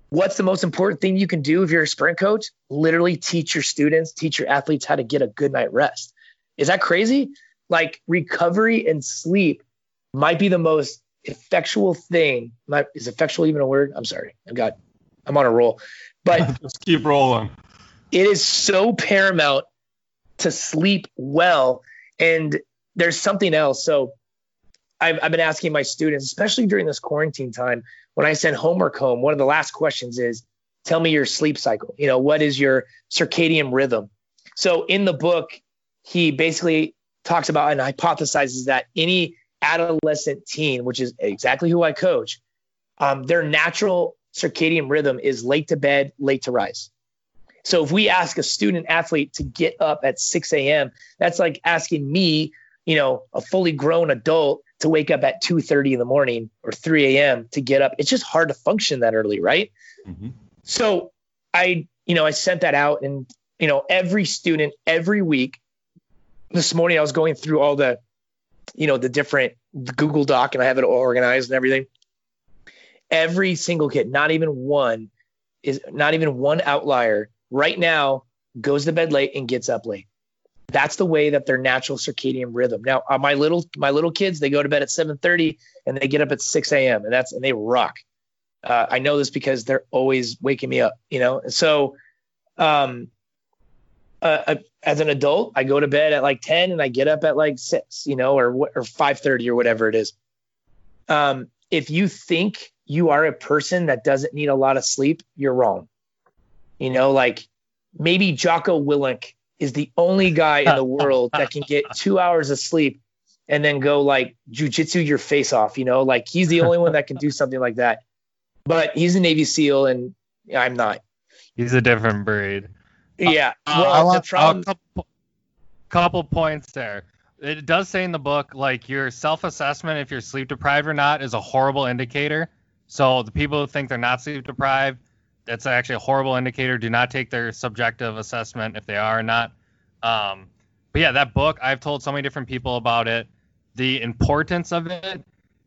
what's the most important thing you can do if you're a sprint coach? Literally teach your students, teach your athletes how to get a good night rest. Is that crazy? Like recovery and sleep might be the most effectual thing. Is effectual even a word? I'm sorry. I'm on a roll. But just keep rolling. It is so paramount to sleep well. And there's something else. So I've been asking my students, especially during this quarantine time, when I send homework home, one of the last questions is, tell me your sleep cycle. You know, what is your circadian rhythm? So in the book, he basically talks about and hypothesizes that any adolescent teen, which is exactly who I coach, their natural circadian rhythm is late to bed, late to rise. So if we ask a student athlete to get up at 6 a.m., that's like asking me, you know, a fully grown adult, to wake up at 2:30 in the morning or 3 a.m. to get up. It's just hard to function that early, right? Mm-hmm. So I sent that out, and, you know, every student, every week, this morning I was going through all the, you know, the different Google Doc, and I have it all organized and everything. Every single kid, not even one outlier right now, goes to bed late and gets up late. That's the way that their natural circadian rhythm. Now, my little kids, they go to bed at 7:30 and they get up at 6 a.m. and they rock. I know this because they're always waking me up, you know? And so as an adult, I go to bed at like 10 and I get up at like 6, you know, or 5:30 or whatever it is. If you think you are a person that doesn't need a lot of sleep, you're wrong. You know, like maybe Jocko Willink is the only guy in the world that can get 2 hours of sleep and then go like jujitsu your face off, you know, like he's the only one that can do something like that, but he's a Navy SEAL and I'm not. He's a different breed. Yeah. Well, a couple points there. It does say in the book, like your self-assessment, if you're sleep deprived or not, is a horrible indicator. So the people who think they're not sleep deprived, that's actually a horrible indicator. Do not take their subjective assessment if they are or not. But yeah, that book, I've told so many different people about it. The importance of it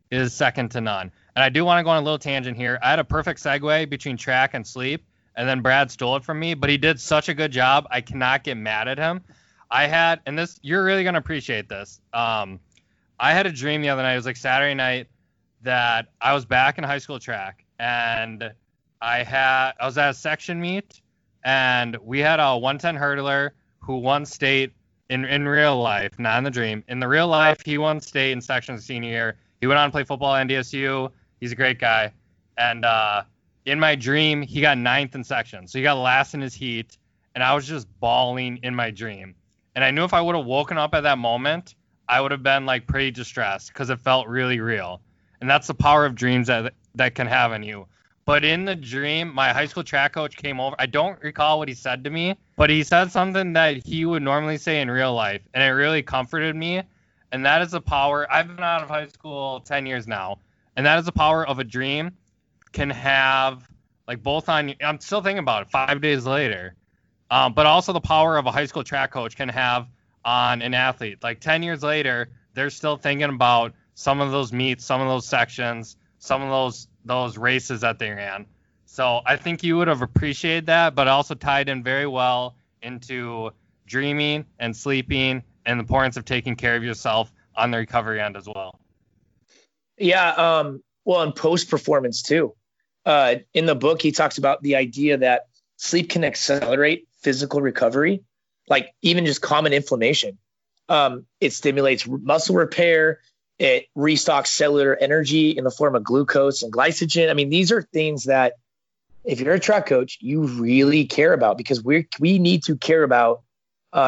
is second to none. And I do want to go on a little tangent here. I had a perfect segue between track and sleep, and then Brad stole it from me, but he did such a good job. I cannot get mad at him. You're really going to appreciate this. I had a dream the other night. It was like Saturday night that I was back in high school track, and I was at a section meet, and we had a 110 hurdler who won state in real life, not in the dream. In the real life, he won state in section senior year. He went on to play football at NDSU. He's a great guy. And in my dream, he got 9th in section. So he got last in his heat, and I was just bawling in my dream. And I knew if I would have woken up at that moment, I would have been like pretty distressed because it felt really real. And that's the power of dreams that can have on you. But in the dream, my high school track coach came over. I don't recall what he said to me, but he said something that he would normally say in real life, and it really comforted me. And that is the power. I've been out of high school 10 years now, and that is the power of a dream can have, like, both on you. I'm still thinking about it 5 days later. But also the power of a high school track coach can have on an athlete. Like 10 years later, they're still thinking about some of those meets, some of those sections, some of those races that they ran. So I think you would have appreciated that, but also tied in very well into dreaming and sleeping and the importance of taking care of yourself on the recovery end as well. Yeah. Well, and post-performance too. In the book, he talks about the idea that sleep can accelerate physical recovery, like even just common inflammation. It stimulates muscle repair. It restocks cellular energy in the form of glucose and glycogen. I mean, these are things that if you're a track coach, you really care about, because we need to care about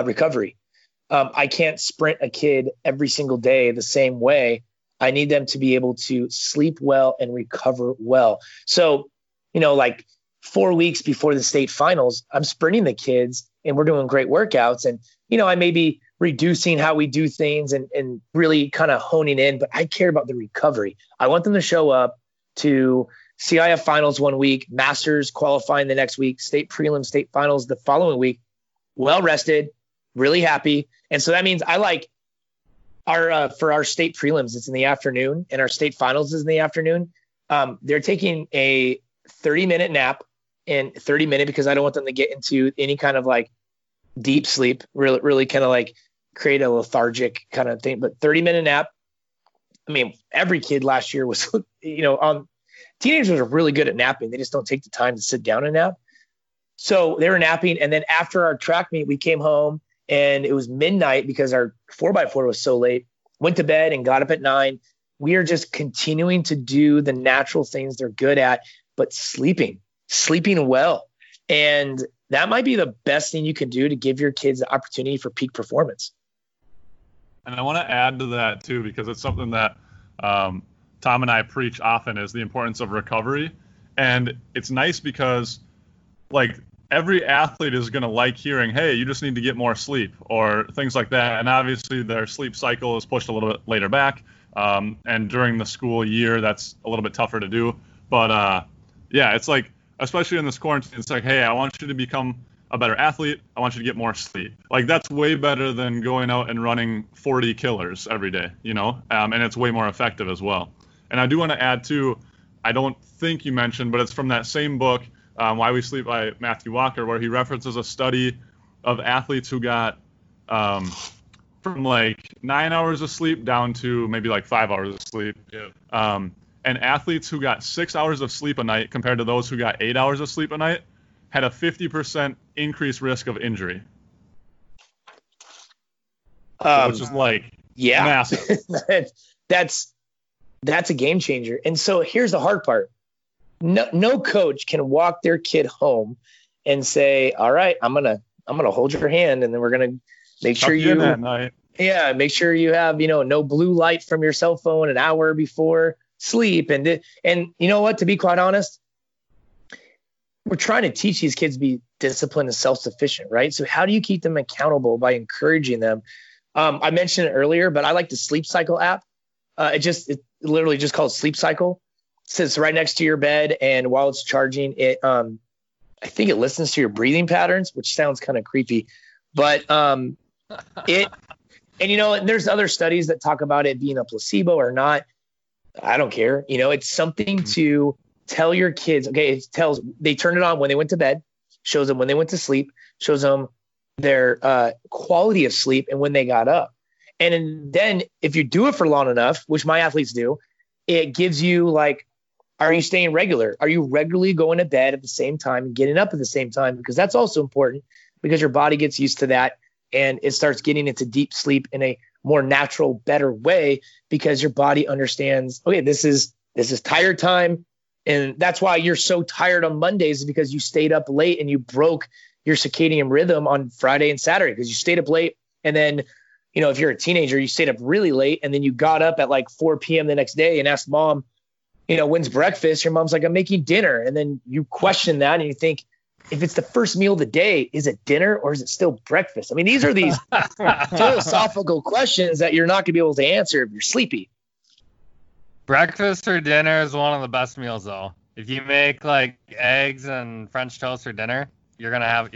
recovery. I can't sprint a kid every single day the same way. I need them to be able to sleep well and recover well. So, you know, like 4 weeks before the state finals, I'm sprinting the kids and we're doing great workouts. And, you know, I may be reducing how we do things and really kind of honing in, but I care about the recovery. I want them to show up to CIF finals 1 week, masters qualifying the next week, state prelims, state finals the following week, well-rested, really happy. And so that means I like our, for our state prelims, it's in the afternoon, and our state finals is in the afternoon. They're taking a 30-minute nap, and 30-minute because I don't want them to get into any kind of like deep sleep, really kind of like create a lethargic kind of thing. But 30-minute nap. I mean, every kid last year was, you know, teenagers are really good at napping. They just don't take the time to sit down and nap. So they were napping. And then after our track meet, we came home and it was midnight because our 4x4 was so late, went to bed and got up at 9. We are just continuing to do the natural things they're good at, but sleeping well. And that might be the best thing you can do to give your kids the opportunity for peak performance. And I want to add to that too, because it's something that Tom and I preach often, is the importance of recovery. And it's nice because like every athlete is going to like hearing, hey, you just need to get more sleep or things like that. And obviously their sleep cycle is pushed a little bit later back. And during the school year, that's a little bit tougher to do. But yeah, it's like, especially in this quarantine, it's like, hey, I want you to become a better athlete. I want you to get more sleep. Like that's way better than going out and running 40 killers every day, you know, and it's way more effective as well. And I do want to add too, I don't think you mentioned, but it's from that same book, Why We Sleep by Matthew Walker, where he references a study of athletes who got from like 9 hours of sleep down to maybe like 5 hours of sleep. Yeah. And athletes who got 6 hours of sleep a night compared to those who got 8 hours of sleep a night had a 50% increased risk of injury. Which is like, yeah, massive. That's a game changer. And so here's the hard part. No coach can walk their kid home and say, all right, I'm going to hold your hand. And then we're going to make sure you, that night. Yeah, make sure you have, you know, no blue light from your cell phone an hour before sleep. And you know what, to be quite honest, we're trying to teach these kids to be disciplined and self-sufficient, right? So how do you keep them accountable by encouraging them? I mentioned it earlier, but I like the Sleep Cycle app. It's literally just called Sleep Cycle. It sits right next to your bed, and while it's charging, it I think it listens to your breathing patterns, which sounds kind of creepy, but it, and you know, there's other studies that talk about it being a placebo or not. I don't care. You know, it's something to tell your kids. Okay. They turn it on when they went to bed, shows them when they went to sleep, shows them their quality of sleep and when they got up. And then if you do it for long enough, which my athletes do, it gives you like, are you staying regular? Are you regularly going to bed at the same time and getting up at the same time? Because that's also important, because your body gets used to that and it starts getting into deep sleep in a more natural, better way, because your body understands, okay, this is tired time. And that's why you're so tired on Mondays, is because you stayed up late and you broke your circadian rhythm on Friday and Saturday because you stayed up late. And then, you know, if you're a teenager, you stayed up really late and then you got up at like 4 p.m. the next day and asked mom, you know, when's breakfast? Your mom's like, I'm making dinner. And then you question that and you think, if it's the first meal of the day, is it dinner or is it still breakfast? I mean, these are these philosophical questions that you're not going to be able to answer if you're sleepy. Breakfast or dinner is one of the best meals, though. If you make like eggs and French toast for dinner, you're gonna have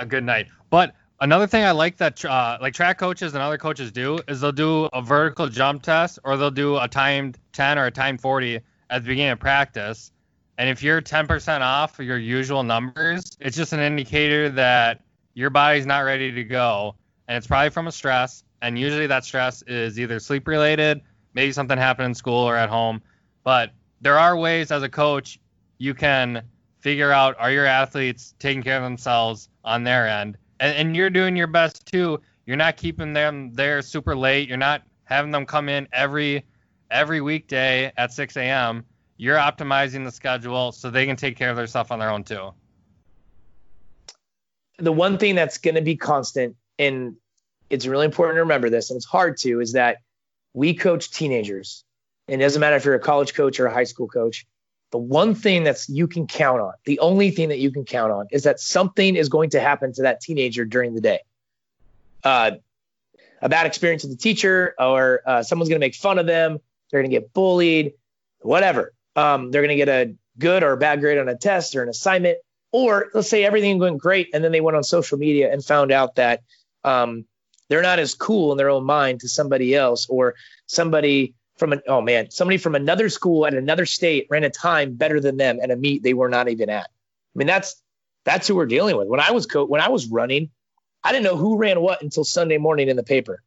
a good night. But Another thing I like that like track coaches and other coaches do is they'll do a vertical jump test, or they'll do a timed 10 or a timed 40 at the beginning of practice. And if you're 10% off your usual numbers, it's just an indicator that your body's not ready to go. And it's probably from a stress. And usually that stress is either sleep related, maybe something happened in school or at home. But there are ways as a coach you can figure out, are your athletes taking care of themselves on their end? And you're doing your best, too. You're not keeping them there super late. You're not having them come in every weekday at 6 a.m. You're optimizing the schedule so they can take care of their stuff on their own, too. The one thing that's going to be constant, and it's really important to remember this, and it's hard to, is that we coach teenagers. And it doesn't matter if you're a college coach or a high school coach. The one thing that's you can count on, the only thing that you can count on, is that something is going to happen to that teenager during the day. A bad experience with the teacher, or someone's going to make fun of them. They're going to get bullied, whatever. They're going to get a good or a bad grade on a test or an assignment, or let's say everything went great. And then they went on social media and found out that they're not as cool in their own mind to somebody else, or somebody somebody from another school at another state ran a time better than them at a meet they were not even at. I mean, that's who we're dealing with. When I was running, I didn't know who ran what until Sunday morning in the paper.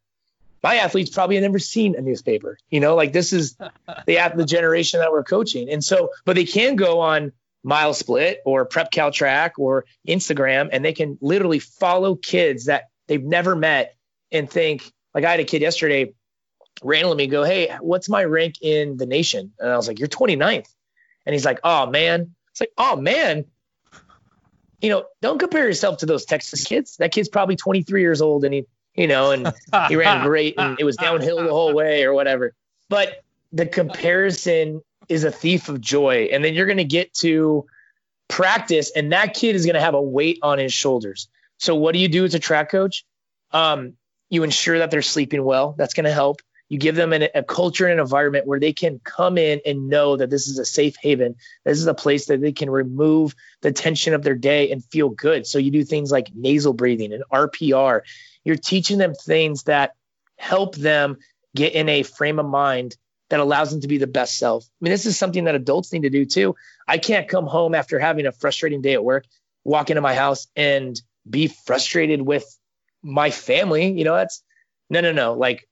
My athletes probably had never seen a newspaper. You know, like, this is the generation that we're coaching. And so, but they can go on MileSplit or PrepCalTrack or Instagram, and they can literally follow kids that they've never met and think, like, I had a kid yesterday randomly go, "Hey, what's my rank in the nation?" And I was like, "You're 29th. And he's like, "Oh, man." It's like, "Oh, man." You know, don't compare yourself to those Texas kids. That kid's probably 23 years old, and he ran great, and it was downhill the whole way or whatever. But the comparison is a thief of joy. And then you're going to get to practice, and that kid is going to have a weight on his shoulders. So what do you do as a track coach? You ensure that they're sleeping well. That's going to help. You give them a culture and environment where they can come in and know that this is a safe haven. This is a place that they can remove the tension of their day and feel good. So you do things like nasal breathing and RPR. You're teaching them things that help them get in a frame of mind that allows them to be the best self. I mean, this is something that adults need to do too. I can't come home after having a frustrating day at work, walk into my house and be frustrated with my family. You know, that's no. Like,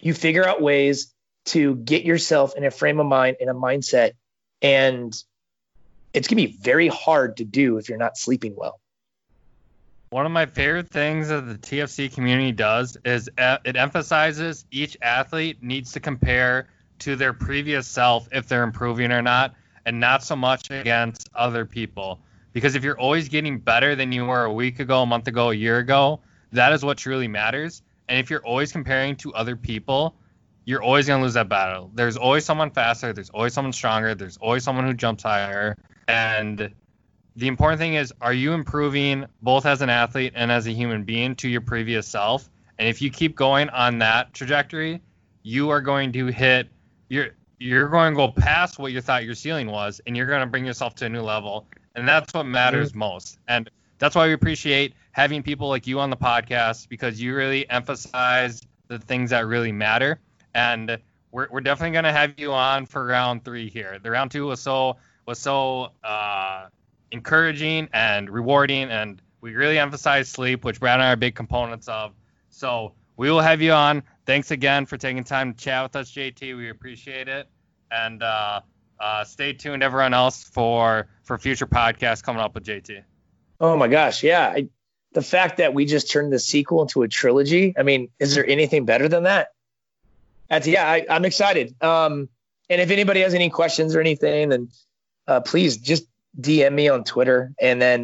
you figure out ways to get yourself in a frame of mind and a mindset. And it's going to be very hard to do if you're not sleeping well. One of my favorite things that the TFC community does is it emphasizes each athlete needs to compare to their previous self if they're improving or not, and not so much against other people. Because if you're always getting better than you were a week ago, a month ago, a year ago, that is what truly matters. And if you're always comparing to other people, you're always going to lose that battle. There's always someone faster. There's always someone stronger. There's always someone who jumps higher. And the important thing is, are you improving both as an athlete and as a human being to your previous self? And if you keep going on that trajectory, you are going to hit you're going to go past what you thought your ceiling was, and you're going to bring yourself to a new level. And that's what matters most. And that's why we appreciate having people like you on the podcast, because you really emphasize the things that really matter. And we're definitely going to have you on for round 3 here. The round 2 was so encouraging and rewarding, and we really emphasize sleep, which Brad and I are big components of. So we will have you on. Thanks again for taking time to chat with us, JT. We appreciate it. And stay tuned, everyone else, for future podcasts coming up with JT. Oh my gosh. Yeah. The fact that we just turned the sequel into a trilogy. I mean, is there anything better than that? I'm excited. And if anybody has any questions or anything, then please just DM me on Twitter. And then,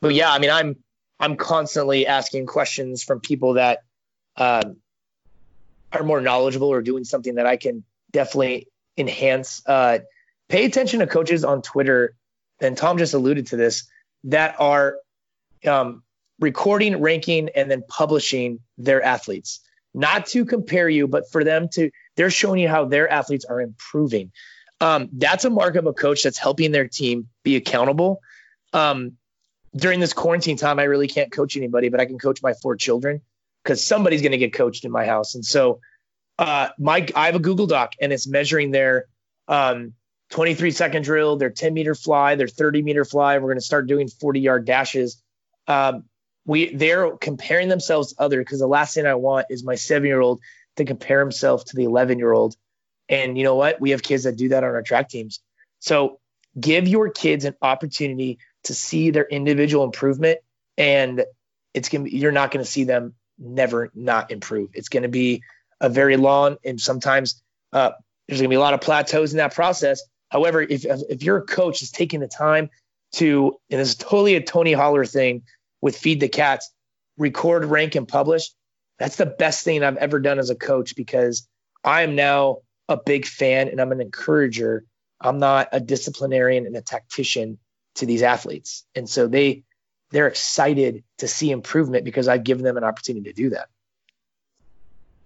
but yeah, I mean, I'm constantly asking questions from people that are more knowledgeable or doing something that I can definitely enhance. Pay attention to coaches on Twitter, and Tom just alluded to this, that are recording, ranking, and then publishing their athletes. Not to compare you, but for them to, they're showing you how their athletes are improving. That's a mark of a coach that's helping their team be accountable. during this quarantine time, I really can't coach anybody, but I can coach my 4 children because somebody's going to get coached in my house. And so I have a Google Doc, and it's measuring their 23-second drill, their 10-meter fly, their 30-meter fly. We're going to start doing 40-yard dashes. They're comparing themselves to others because the last thing I want is my 7-year-old to compare himself to the 11-year-old. And you know what? We have kids that do that on our track teams. So give your kids an opportunity to see their individual improvement, and it's going to be, you're not going to see them never not improve. It's going to be a very long, and sometimes there's going to be a lot of plateaus in that process. However, if your coach is taking the time to, and this is totally a Tony Haller thing with Feed the Cats, record, rank, and publish, that's the best thing I've ever done as a coach, because I am now a big fan and I'm an encourager. I'm not a disciplinarian and a tactician to these athletes. And so they're excited to see improvement because I've given them an opportunity to do that.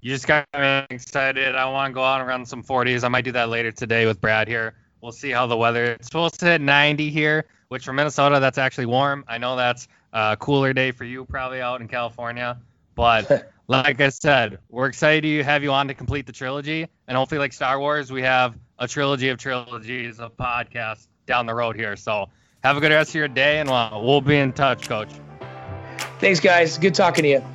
You just got me excited. I want to go out and run some 40s. I might do that later today with Brad here. We'll see how the weather. It's supposed to hit 90 here, which for Minnesota, that's actually warm. I know that's a cooler day for you probably out in California. But like I said, we're excited to have you on to complete the trilogy. And hopefully, like Star Wars, we have a trilogy of trilogies of podcasts down the road here. So have a good rest of your day, and we'll be in touch, Coach. Thanks, guys. Good talking to you.